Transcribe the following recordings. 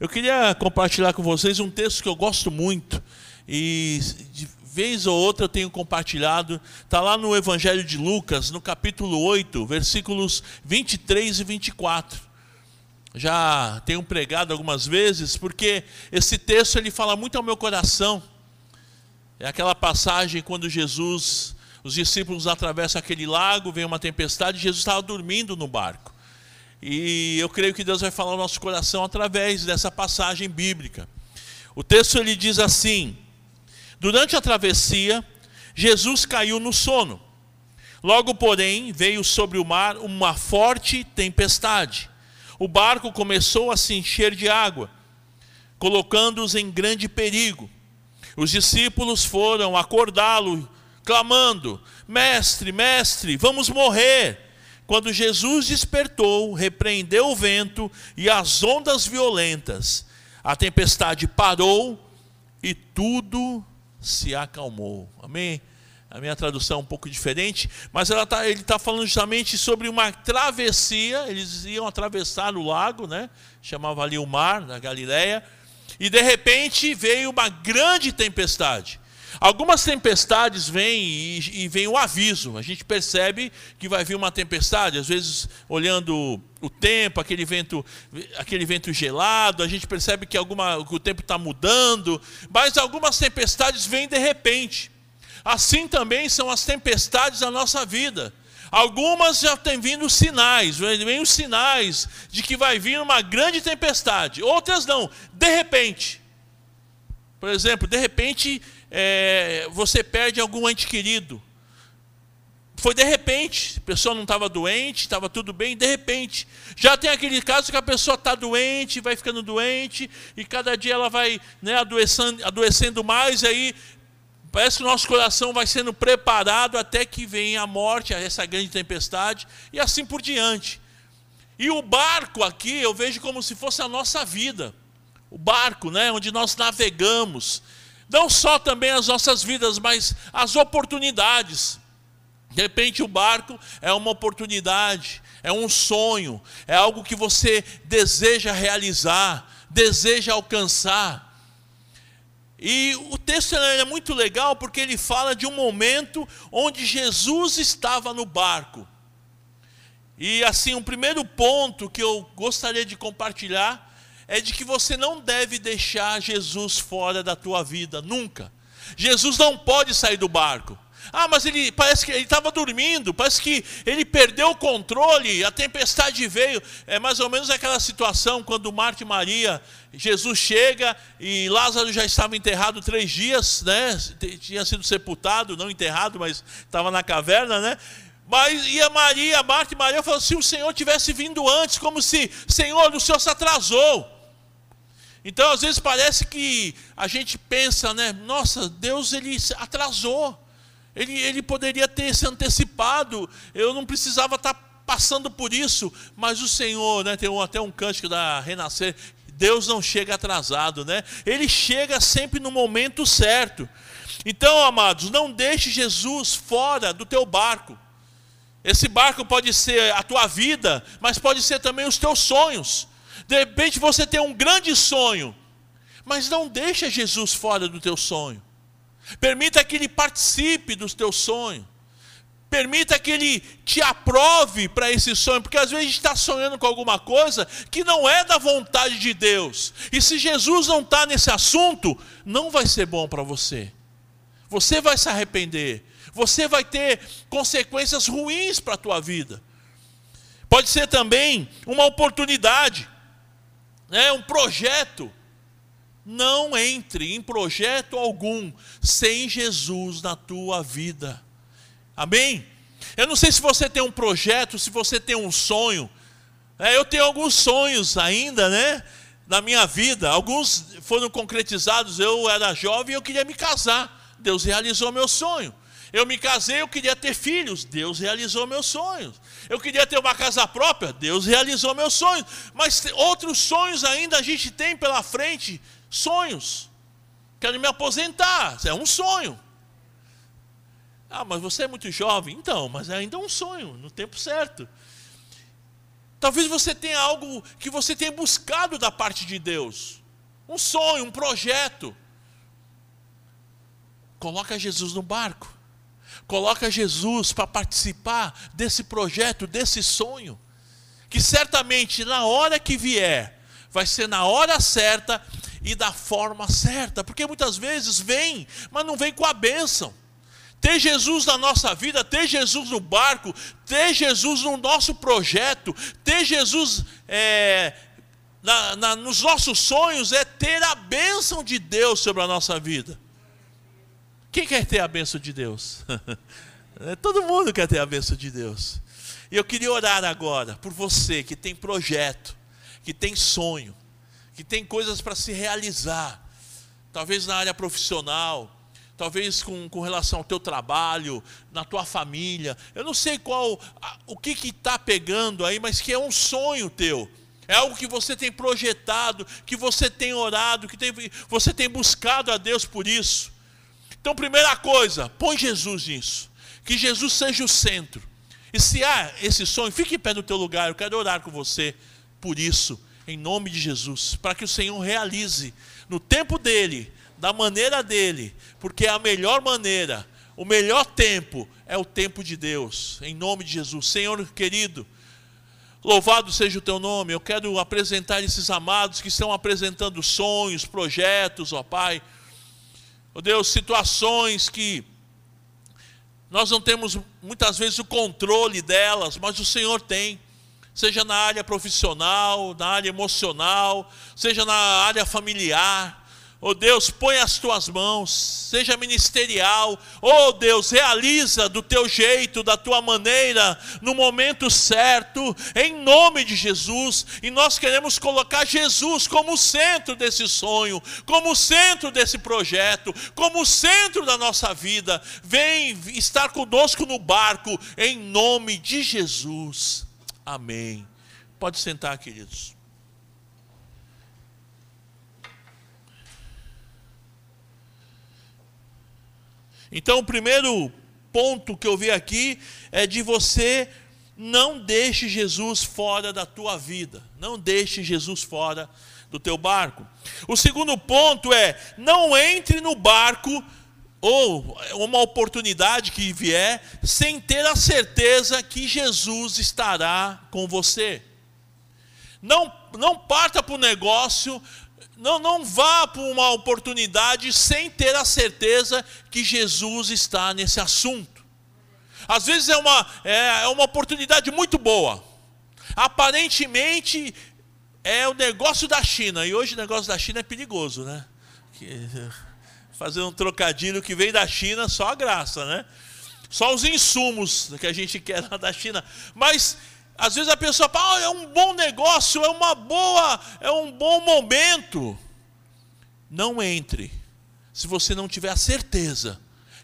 Eu queria compartilhar com vocês um texto que eu gosto muito e de vez ou outra eu tenho compartilhado. Está lá no Evangelho de Lucas, no capítulo 8, versículos 23 e 24. Já tenho pregado algumas vezes, porque esse texto ele fala muito ao meu coração. É aquela passagem quando Jesus, os discípulos atravessam aquele lago, vem uma tempestade, Jesus estava dormindo no barco. E eu creio que Deus vai falar ao nosso coração através dessa passagem bíblica. O texto ele diz assim: durante a travessia, Jesus caiu no sono. Logo, porém, veio sobre o mar uma forte tempestade. O barco começou a se encher de água, colocando-os em grande perigo. Os discípulos foram acordá-lo, clamando: mestre, mestre, vamos morrer. Quando Jesus despertou, repreendeu o vento e as ondas violentas. A tempestade parou e tudo se acalmou. Amém? A minha tradução é um pouco diferente, mas ele está falando justamente sobre uma travessia. Eles iam atravessar o lago, né? Chamava ali o mar da Galileia, e de repente veio uma grande tempestade. Algumas tempestades vêm e vem o aviso. A gente percebe que vai vir uma tempestade. Às vezes, olhando o tempo, aquele vento gelado, a gente percebe que o tempo está mudando. Mas algumas tempestades vêm de repente. Assim também são as tempestades da nossa vida. Algumas já têm vindo sinais, vem os sinais de que vai vir uma grande tempestade. Outras não, de repente. Por exemplo, de repente você perde algum ente querido. Foi de repente, a pessoa não estava doente, estava tudo bem, de repente. Já tem aquele caso que a pessoa está doente, vai ficando doente, e cada dia ela vai, né, adoecendo mais, e aí parece que o nosso coração vai sendo preparado até que vem a morte, essa grande tempestade, e assim por diante. E o barco aqui, eu vejo como se fosse a nossa vida. O barco, né, onde nós navegamos. Não só também as nossas vidas, mas as oportunidades. De repente o barco é uma oportunidade, é um sonho, é algo que você deseja realizar, deseja alcançar. E o texto é muito legal porque ele fala de um momento onde Jesus estava no barco. E assim, um primeiro ponto que eu gostaria de compartilhar é de que você não deve deixar Jesus fora da tua vida, nunca. Jesus não pode sair do barco. Ah, mas ele parece que ele estava dormindo, parece que ele perdeu o controle, a tempestade veio. É mais ou menos aquela situação quando Marta e Maria, Jesus chega e Lázaro já estava enterrado 3 dias, né? Tinha sido sepultado, não enterrado, mas estava na caverna, né? Mas e Marta e Maria falaram: se o Senhor tivesse vindo antes, como se, Senhor, o Senhor se atrasou. Então às vezes parece que a gente pensa, né? Nossa, Deus ele atrasou. Ele poderia ter se antecipado, eu não precisava estar passando por isso, mas o Senhor, né, tem até um cântico da Renascer, Deus não chega atrasado, né? Ele chega sempre no momento certo. Então, amados, não deixe Jesus fora do teu barco. Esse barco pode ser a tua vida, mas pode ser também os teus sonhos. De repente você tem um grande sonho, mas não deixa Jesus fora do teu sonho. Permita que ele participe dos teus sonhos. Permita que ele te aprove para esse sonho. Porque às vezes a gente está sonhando com alguma coisa que não é da vontade de Deus. E se Jesus não está nesse assunto, não vai ser bom para você. Você vai se arrepender. Você vai ter consequências ruins para a tua vida. Pode ser também uma oportunidade, né? Um projeto. Não entre em projeto algum sem Jesus na tua vida. Amém? Eu não sei se você tem um projeto, se você tem um sonho. Eu tenho alguns sonhos ainda, né? Na minha vida. Alguns foram concretizados. Eu era jovem e eu queria me casar. Deus realizou meu sonho. Eu me casei, eu queria ter filhos. Deus realizou meus sonhos. Eu queria ter uma casa própria. Deus realizou meus sonhos. Mas outros sonhos ainda a gente tem pela frente. Sonhos. Quero me aposentar. É um sonho. Ah, mas você é muito jovem. Então, mas ainda é um sonho, no tempo certo. Talvez você tenha algo que você tenha buscado da parte de Deus. Um sonho, um projeto. Coloca Jesus no barco. Coloca Jesus para participar desse projeto, desse sonho. Que certamente na hora que vier, vai ser na hora certa e da forma certa. Porque muitas vezes vem, mas não vem com a bênção. Ter Jesus na nossa vida, ter Jesus no barco, ter Jesus no nosso projeto, ter Jesus nos nossos sonhos é ter a bênção de Deus sobre a nossa vida. Quem quer ter a bênção de Deus? Todo mundo quer ter a bênção de Deus. E eu queria orar agora por você que tem projeto, que tem sonho, que tem coisas para se realizar. Talvez na área profissional, talvez com relação ao teu trabalho, na tua família. Eu não sei o que está pegando aí, mas que é um sonho teu. É algo que você tem projetado, que você tem orado, você tem buscado a Deus por isso. Então, primeira coisa, põe Jesus nisso. Que Jesus seja o centro. E se há esse sonho, fique em pé no teu lugar. Eu quero orar com você por isso, em nome de Jesus. Para que o Senhor realize no tempo dEle, da maneira dele, porque a melhor maneira, o melhor tempo é o tempo de Deus, em nome de Jesus. Senhor querido, louvado seja o teu nome. Eu quero apresentar esses amados que estão apresentando sonhos, projetos, ó Pai, ó Deus, situações que nós não temos muitas vezes o controle delas, mas o Senhor tem. Seja na área profissional, na área emocional, seja na área familiar. Oh Deus, põe as tuas mãos, seja ministerial. Oh Deus, realiza do teu jeito, da tua maneira, no momento certo, em nome de Jesus. E nós queremos colocar Jesus como o centro desse sonho, como o centro desse projeto, como o centro da nossa vida. Vem estar conosco no barco, em nome de Jesus. Amém. Pode sentar, queridos. Então, o primeiro ponto que eu vi aqui é de você não deixe Jesus fora da tua vida. Não deixe Jesus fora do teu barco. O segundo ponto é, não entre no barco ou uma oportunidade que vier sem ter a certeza que Jesus estará com você. Não parta para o negócio. Não vá para uma oportunidade sem ter a certeza que Jesus está nesse assunto. Às vezes é uma oportunidade muito boa. Aparentemente é o negócio da China. E hoje o negócio da China é perigoso, né? Fazer um trocadilho que veio da China, só a graça, né? Só os insumos que a gente quer lá da China. Mas às vezes a pessoa fala, é um bom negócio, é um bom momento. Não entre, se você não tiver a certeza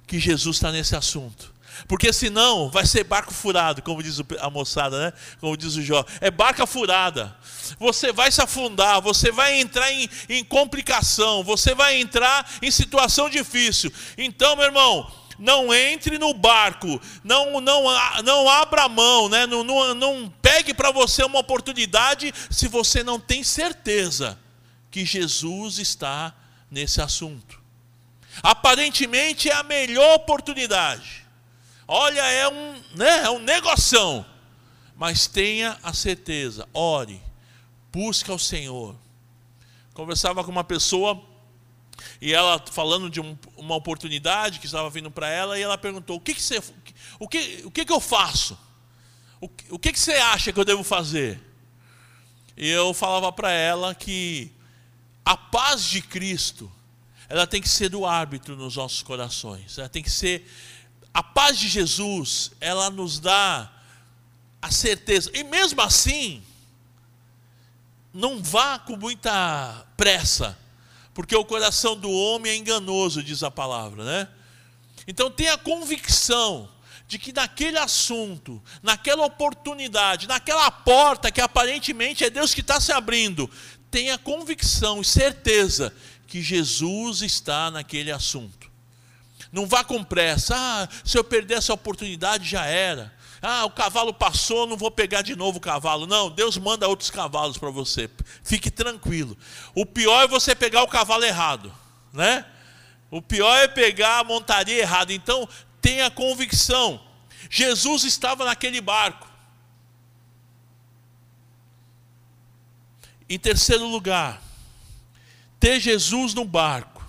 que Jesus está nesse assunto. Porque senão vai ser barco furado, como diz a moçada, né? Como diz o Jó, é barca furada. Você vai se afundar, você vai entrar em complicação, você vai entrar em situação difícil. Então, meu irmão, não entre no barco, não abra mão, né? Não pegue para você uma oportunidade se você não tem certeza que Jesus está nesse assunto. Aparentemente é a melhor oportunidade. Olha, é um negoção, mas tenha a certeza, ore, busque ao Senhor. Conversava com uma pessoa, e ela falando de uma oportunidade que estava vindo para ela, e ela perguntou, o que eu faço? O que você acha que eu devo fazer? E eu falava para ela que a paz de Cristo, ela tem que ser o árbitro nos nossos corações. Ela tem que ser, a paz de Jesus, ela nos dá a certeza. E mesmo assim, não vá com muita pressa, porque o coração do homem é enganoso, diz a palavra, né? Então tenha convicção de que naquele assunto, naquela oportunidade, naquela porta que aparentemente é Deus que está se abrindo, tenha convicção e certeza que Jesus está naquele assunto. Não vá com pressa, se eu perder essa oportunidade já era. Ah, o cavalo passou, não vou pegar de novo o cavalo. Não, Deus manda outros cavalos para você. Fique tranquilo. O pior é você pegar o cavalo errado, né? O pior é pegar a montaria errada. Então, tenha convicção. Jesus estava naquele barco. Em terceiro lugar, ter Jesus no barco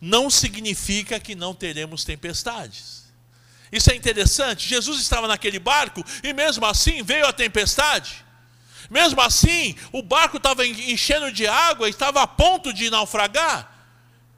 não significa que não teremos tempestades. Isso é interessante. Jesus estava naquele barco e mesmo assim veio a tempestade. Mesmo assim, o barco estava enchendo de água e estava a ponto de naufragar.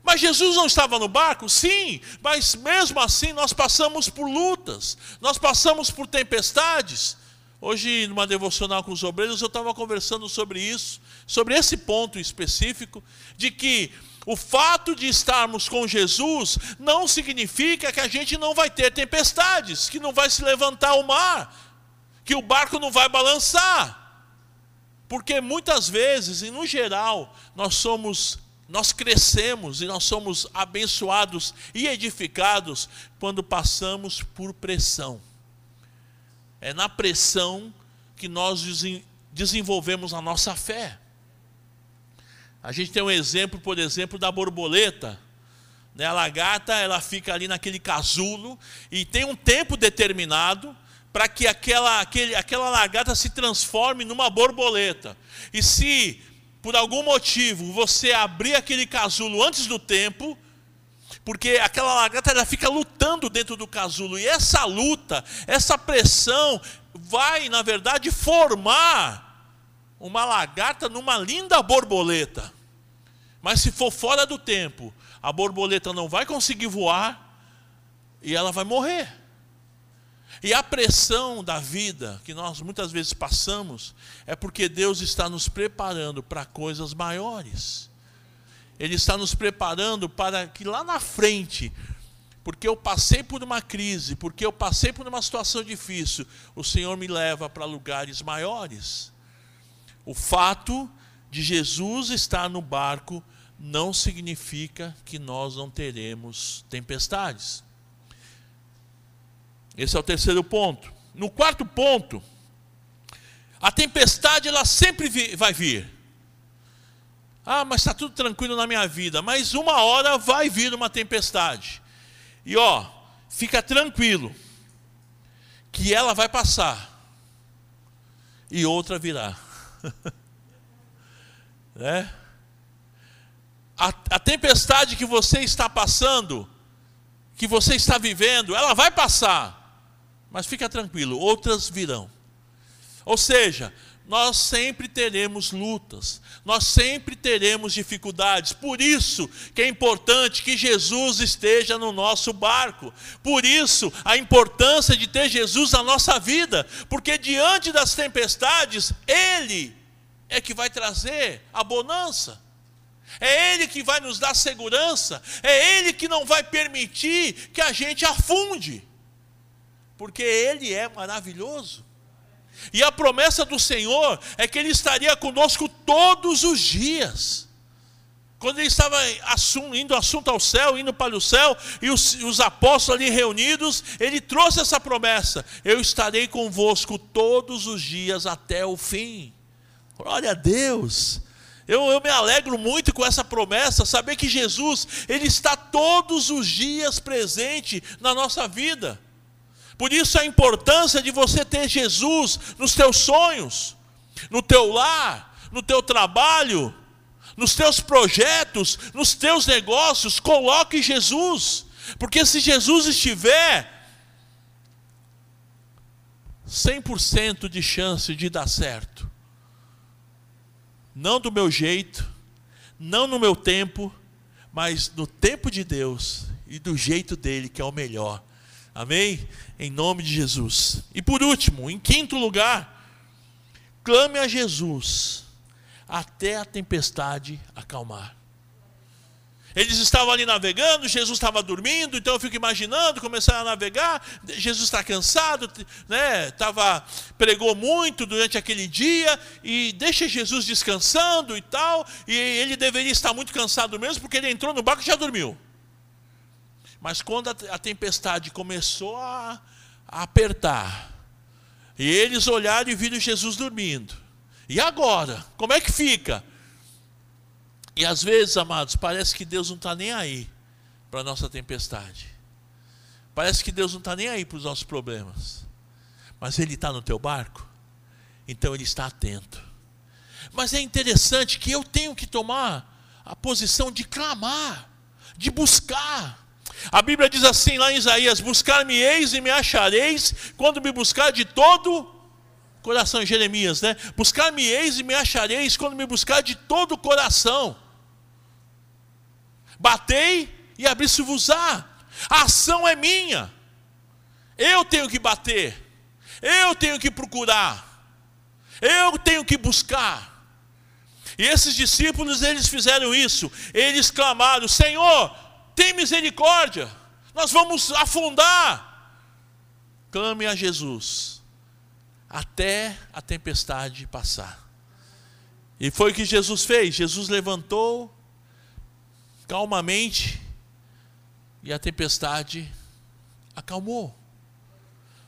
Mas Jesus não estava no barco? Sim, mas mesmo assim nós passamos por lutas, nós passamos por tempestades. Hoje, numa devocional com os obreiros, eu estava conversando sobre isso, sobre esse ponto específico, de que o fato de estarmos com Jesus não significa que a gente não vai ter tempestades, que não vai se levantar o mar, que o barco não vai balançar. Porque muitas vezes, e no geral, nós crescemos e nós somos abençoados e edificados quando passamos por pressão. É na pressão que nós desenvolvemos a nossa fé. A gente tem um exemplo, por exemplo, da borboleta. A lagarta, ela fica ali naquele casulo e tem um tempo determinado para que aquela lagarta se transforme numa borboleta. E se por algum motivo você abrir aquele casulo antes do tempo, porque aquela lagarta ela fica lutando dentro do casulo, e essa luta, essa pressão vai, na verdade, formar uma lagarta numa linda borboleta. Mas se for fora do tempo, a borboleta não vai conseguir voar e ela vai morrer. E a pressão da vida que nós muitas vezes passamos é porque Deus está nos preparando para coisas maiores. Ele está nos preparando para que lá na frente, porque eu passei por uma crise, porque eu passei por uma situação difícil, o Senhor me leva para lugares maiores. O fato de Jesus estar no barco não significa que nós não teremos tempestades. Esse é o terceiro ponto. No quarto ponto, a tempestade ela sempre vai vir. Ah, mas está tudo tranquilo na minha vida. Mas uma hora vai vir uma tempestade. E ó, fica tranquilo, que ela vai passar. E outra virá. Né? A tempestade que você está passando, que você está vivendo, ela vai passar, mas fica tranquilo, outras virão. Ou seja, nós sempre teremos lutas, nós sempre teremos dificuldades, por isso que é importante que Jesus esteja no nosso barco, por isso a importância de ter Jesus na nossa vida, porque diante das tempestades, Ele é que vai trazer a bonança. É Ele que vai nos dar segurança, é Ele que não vai permitir que a gente afunde, porque Ele é maravilhoso. E a promessa do Senhor é que Ele estaria conosco todos os dias. Quando Ele estava indo para o céu, e os apóstolos ali reunidos, Ele trouxe essa promessa: eu estarei convosco todos os dias até o fim. Glória a Deus! Eu me alegro muito com essa promessa, saber que Jesus, Ele está todos os dias presente na nossa vida. Por isso a importância de você ter Jesus nos teus sonhos, no teu lar, no teu trabalho, nos teus projetos, nos teus negócios. Coloque Jesus, porque se Jesus estiver, 100% de chance de dar certo. Não do meu jeito, não no meu tempo, mas no tempo de Deus e do jeito dele, que é o melhor. Amém? Em nome de Jesus. E por último, em quinto lugar, clame a Jesus até a tempestade acalmar. Eles estavam ali navegando, Jesus estava dormindo, então eu fico imaginando, começaram a navegar, Jesus está cansado, né? Pregou muito durante aquele dia, e deixa Jesus descansando e tal, e ele deveria estar muito cansado mesmo, porque ele entrou no barco e já dormiu. Mas quando a tempestade começou a apertar, E eles olharam e viram Jesus dormindo. E agora? Como é que fica? E às vezes, amados, parece que Deus não está nem aí para a nossa tempestade. Parece que Deus não está nem aí para os nossos problemas. Mas Ele está no teu barco, então Ele está atento. Mas é interessante que eu tenho que tomar a posição de clamar, de buscar. A Bíblia diz assim lá em Isaías: buscar-me-eis e me achareis, quando me buscar de todo coração. Em Jeremias, né? Buscar-me-eis e me achareis, quando me buscar de todo o coração. Batei e abri-se-vos-á. A ação é minha. Eu tenho que bater, eu tenho que procurar, eu tenho que buscar. E esses discípulos, eles fizeram isso. Eles clamaram: Senhor, tem misericórdia, nós vamos afundar. Clame a Jesus até a tempestade passar. E foi o que Jesus fez. Jesus levantou calmamente e a tempestade acalmou.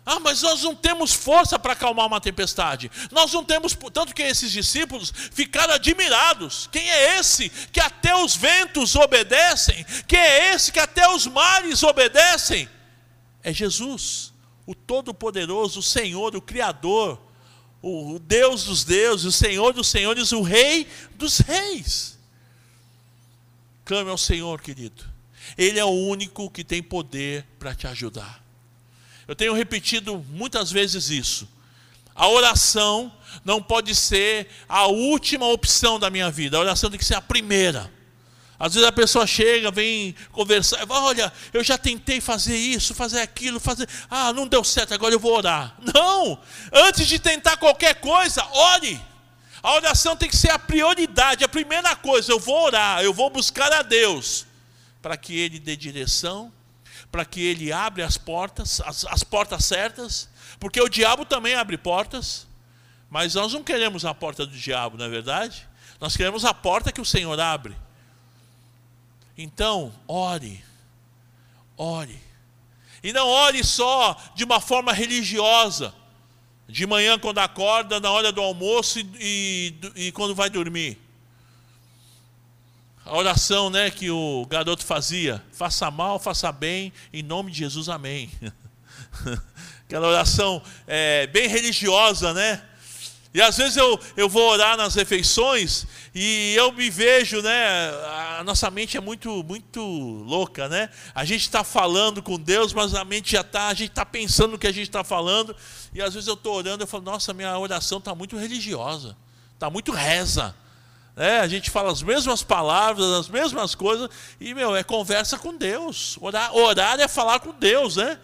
Ah, mas nós não temos força para acalmar uma tempestade. Nós não temos... Tanto que esses discípulos ficaram admirados. Quem é esse que até os ventos obedecem? Quem é esse que até os mares obedecem? É Jesus, o Todo-Poderoso, o Senhor, o Criador, o Deus dos deuses, o Senhor dos senhores, o Rei dos reis. Clame ao Senhor, querido. Ele é o único que tem poder para te ajudar. Eu tenho repetido muitas vezes isso. A oração não pode ser a última opção da minha vida. A oração tem que ser a primeira. Às vezes a pessoa chega, vem conversar. Olha, eu já tentei fazer isso, fazer aquilo, fazer... Ah, não deu certo, agora eu vou orar. Não! Antes de tentar qualquer coisa, ore. A oração tem que ser a prioridade, a primeira coisa. Eu vou orar, eu vou buscar a Deus, para que Ele dê direção, para que Ele abra as portas, as portas certas, porque o diabo também abre portas, mas nós não queremos a porta do diabo, não é verdade? Nós queremos a porta que o Senhor abre. Então, ore, ore, e não ore só de uma forma religiosa, de manhã quando acorda, na hora do almoço e quando vai dormir. A oração, né, que o garoto fazia: faça mal, faça bem, em nome de Jesus, amém. Aquela oração bem religiosa, né? E às vezes eu vou orar nas refeições e eu me vejo, né? A nossa mente é muito louca, né? A gente está falando com Deus, mas a mente a gente está pensando no que a gente está falando. E às vezes eu estou orando e falo: nossa, minha oração está muito religiosa, está muito reza. A gente fala as mesmas palavras, as mesmas coisas, e, é conversa com Deus. Orar é falar com Deus, né?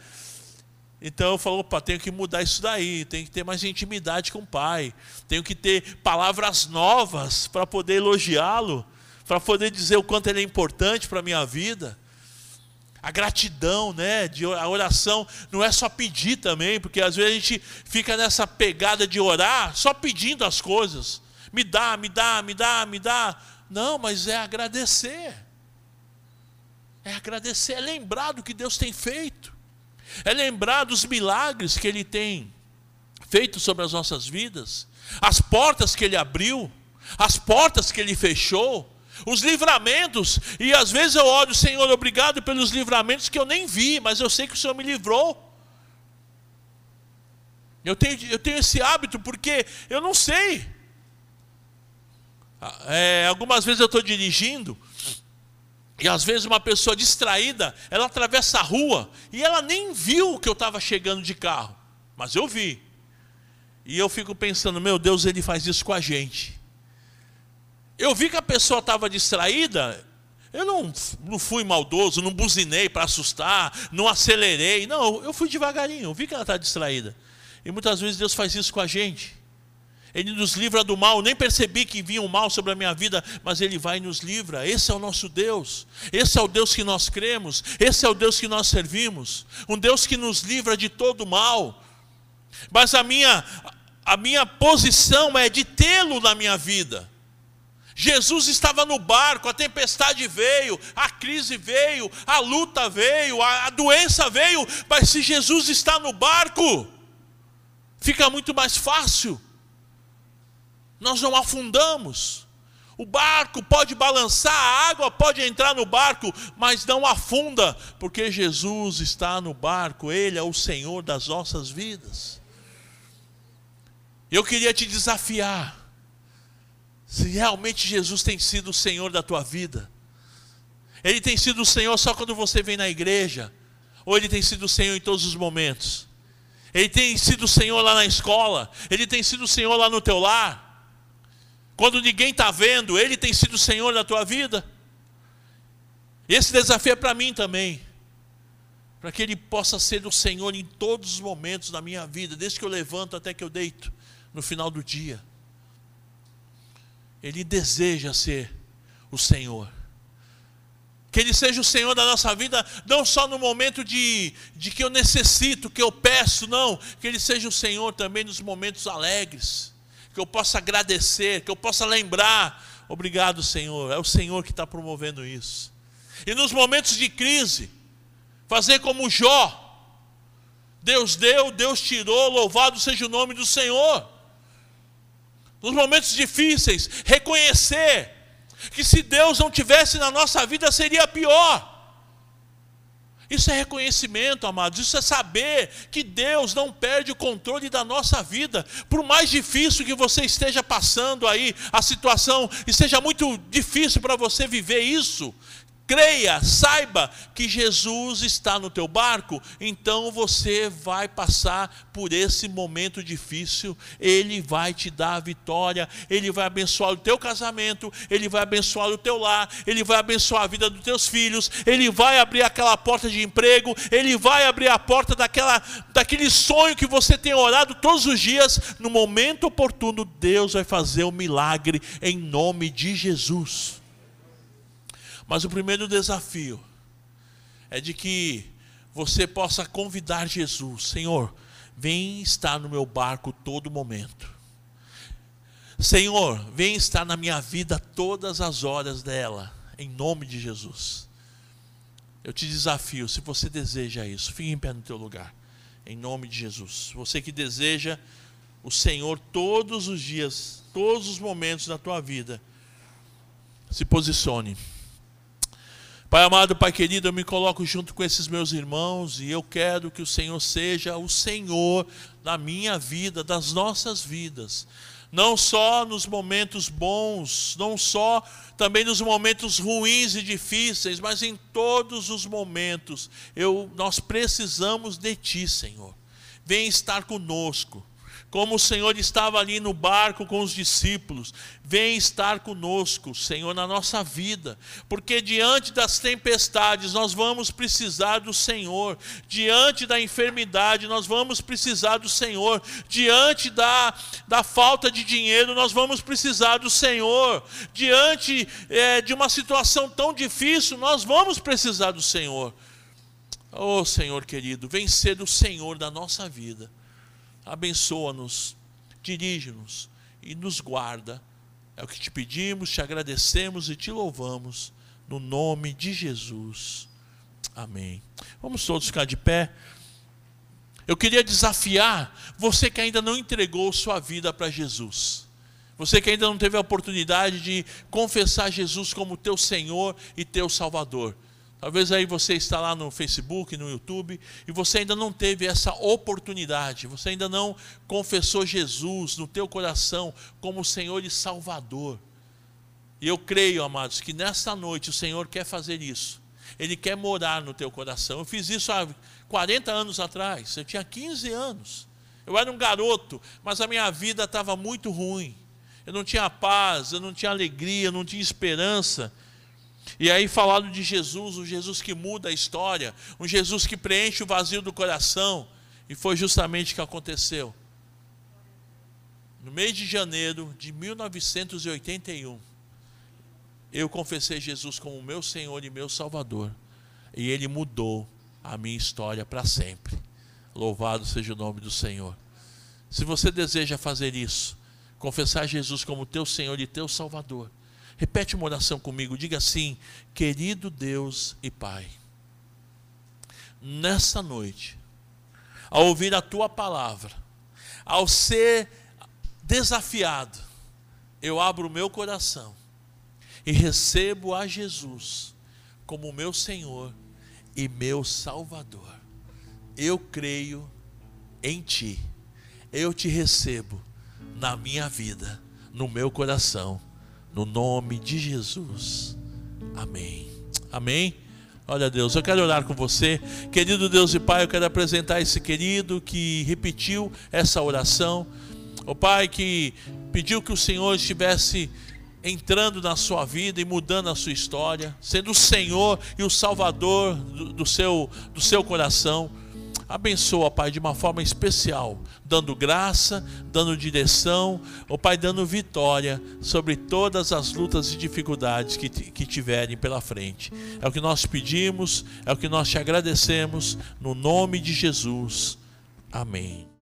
Então eu falo: opa, tenho que mudar isso daí, tenho que ter mais intimidade com o Pai, tenho que ter palavras novas para poder elogiá-lo, para poder dizer o quanto ele é importante para a minha vida. A gratidão, né? A oração não é só pedir também, porque às vezes a gente fica nessa pegada de orar só pedindo as coisas. Me dá, me dá, me dá, me dá. Não, mas é agradecer. É agradecer, é lembrar do que Deus tem feito. É lembrar dos milagres que Ele tem feito sobre as nossas vidas. As portas que Ele abriu, as portas que Ele fechou, os livramentos. E às vezes eu oro: Senhor, obrigado pelos livramentos que eu nem vi, mas eu sei que o Senhor me livrou. Eu tenho esse hábito porque eu não sei. Algumas vezes eu estou dirigindo e às vezes uma pessoa distraída, ela atravessa a rua e ela nem viu que eu estava chegando de carro, mas eu vi. E eu fico pensando: meu Deus, Ele faz isso com a gente. Eu vi que a pessoa estava distraída, eu não fui maldoso, não buzinei para assustar, não acelerei, não, eu fui devagarinho, eu vi que ela está distraída. E muitas vezes Deus faz isso com a gente. Ele nos livra do mal. Eu nem percebi que vinha o mal sobre a minha vida, mas Ele vai e nos livra. Esse é o nosso Deus. Esse é o Deus que nós cremos. Esse é o Deus que nós servimos. Um Deus que nos livra de todo mal. Mas a minha posição é de tê-lo na minha vida. Jesus estava no barco, a tempestade veio, a crise veio, a luta veio, a doença veio. Mas se Jesus está no barco, fica muito mais fácil. Nós não afundamos. O barco pode balançar, a água pode entrar no barco, mas não afunda, porque Jesus está no barco, Ele é o Senhor das nossas vidas. Eu queria te desafiar, se realmente Jesus tem sido o Senhor da tua vida, Ele tem sido o Senhor só quando você vem na igreja, ou Ele tem sido o Senhor em todos os momentos, Ele tem sido o Senhor lá na escola, Ele tem sido o Senhor lá no teu lar, quando ninguém está vendo, Ele tem sido o Senhor da tua vida. Esse desafio é para mim também, para que Ele possa ser o Senhor em todos os momentos da minha vida, desde que eu levanto até que eu deito, no final do dia. Ele deseja ser o Senhor. Que Ele seja o Senhor da nossa vida, não só no momento de que eu necessito, que eu peço, não. Que Ele seja o Senhor também nos momentos alegres. Que eu possa agradecer, que eu possa lembrar, obrigado Senhor, é o Senhor que está promovendo isso. E nos momentos de crise, fazer como Jó, Deus deu, Deus tirou, louvado seja o nome do Senhor. Nos momentos difíceis, reconhecer que se Deus não tivesse na nossa vida seria pior. Isso é reconhecimento, amados, isso é saber que Deus não perde o controle da nossa vida. Por mais difícil que você esteja passando aí, a situação, e seja muito difícil para você viver isso, creia, saiba que Jesus está no teu barco, então você vai passar por esse momento difícil, Ele vai te dar a vitória, Ele vai abençoar o teu casamento, Ele vai abençoar o teu lar, Ele vai abençoar a vida dos teus filhos, Ele vai abrir aquela porta de emprego, Ele vai abrir a porta daquele sonho que você tem orado todos os dias. No momento oportuno, Deus vai fazer um milagre em nome de Jesus. Mas o primeiro desafio é de que você possa convidar Jesus. Senhor, vem estar no meu barco todo momento. Senhor, vem estar na minha vida todas as horas dela, em nome de Jesus. Eu te desafio, se você deseja isso, fique em pé no teu lugar, em nome de Jesus. Você que deseja o Senhor todos os dias, todos os momentos da tua vida, se posicione. Pai amado, Pai querido, eu me coloco junto com esses meus irmãos e eu quero que o Senhor seja o Senhor da minha vida, das nossas vidas. Não só nos momentos bons, não só também nos momentos ruins e difíceis, mas em todos os momentos. Nós precisamos de Ti, Senhor. Vem estar conosco. Como o Senhor estava ali no barco com os discípulos, vem estar conosco, Senhor, na nossa vida, porque diante das tempestades nós vamos precisar do Senhor, diante da enfermidade nós vamos precisar do Senhor, diante da falta de dinheiro nós vamos precisar do Senhor, diante de uma situação tão difícil nós vamos precisar do Senhor. Oh, Senhor querido, vem ser o Senhor da nossa vida. Abençoa-nos, dirige-nos e nos guarda. É o que te pedimos, te agradecemos e te louvamos, no nome de Jesus. Amém. Vamos todos ficar de pé. Eu queria desafiar você que ainda não entregou sua vida para Jesus. Você que ainda não teve a oportunidade de confessar Jesus como teu Senhor e teu Salvador. Talvez aí você está lá no Facebook, no YouTube, e você ainda não teve essa oportunidade, você ainda não confessou Jesus no teu coração como Senhor e Salvador. E eu creio, amados, que nesta noite o Senhor quer fazer isso. Ele quer morar no teu coração. Eu fiz isso há 40 anos atrás, eu tinha 15 anos. Eu era um garoto, mas a minha vida estava muito ruim. Eu não tinha paz, eu não tinha alegria, eu não tinha esperança. E aí falaram de Jesus, um Jesus que muda a história, um Jesus que preenche o vazio do coração. E foi justamente o que aconteceu. No mês de janeiro de 1981, eu confessei Jesus como meu Senhor e meu Salvador. E Ele mudou a minha história para sempre. Louvado seja o nome do Senhor. Se você deseja fazer isso, confessar Jesus como teu Senhor e teu Salvador, repete uma oração comigo, diga assim: querido Deus e Pai, nessa noite, ao ouvir a Tua palavra, Ao ser desafiado, eu abro o meu coração e recebo a Jesus como meu Senhor e meu Salvador. Eu creio em Ti, eu Te recebo na minha vida, no meu coração, no nome de Jesus. Amém. Amém. Olha, Deus, eu quero orar com você. Querido Deus e Pai, eu quero apresentar esse querido que repetiu essa oração. O Pai que pediu que o Senhor estivesse entrando na sua vida e mudando a sua história, sendo o Senhor e o Salvador do seu coração. Abençoa, Pai, de uma forma especial, dando graça, dando direção, ó Pai, dando vitória sobre todas as lutas e dificuldades que tiverem pela frente. É o que nós pedimos, é o que nós Te agradecemos, no nome de Jesus. Amém.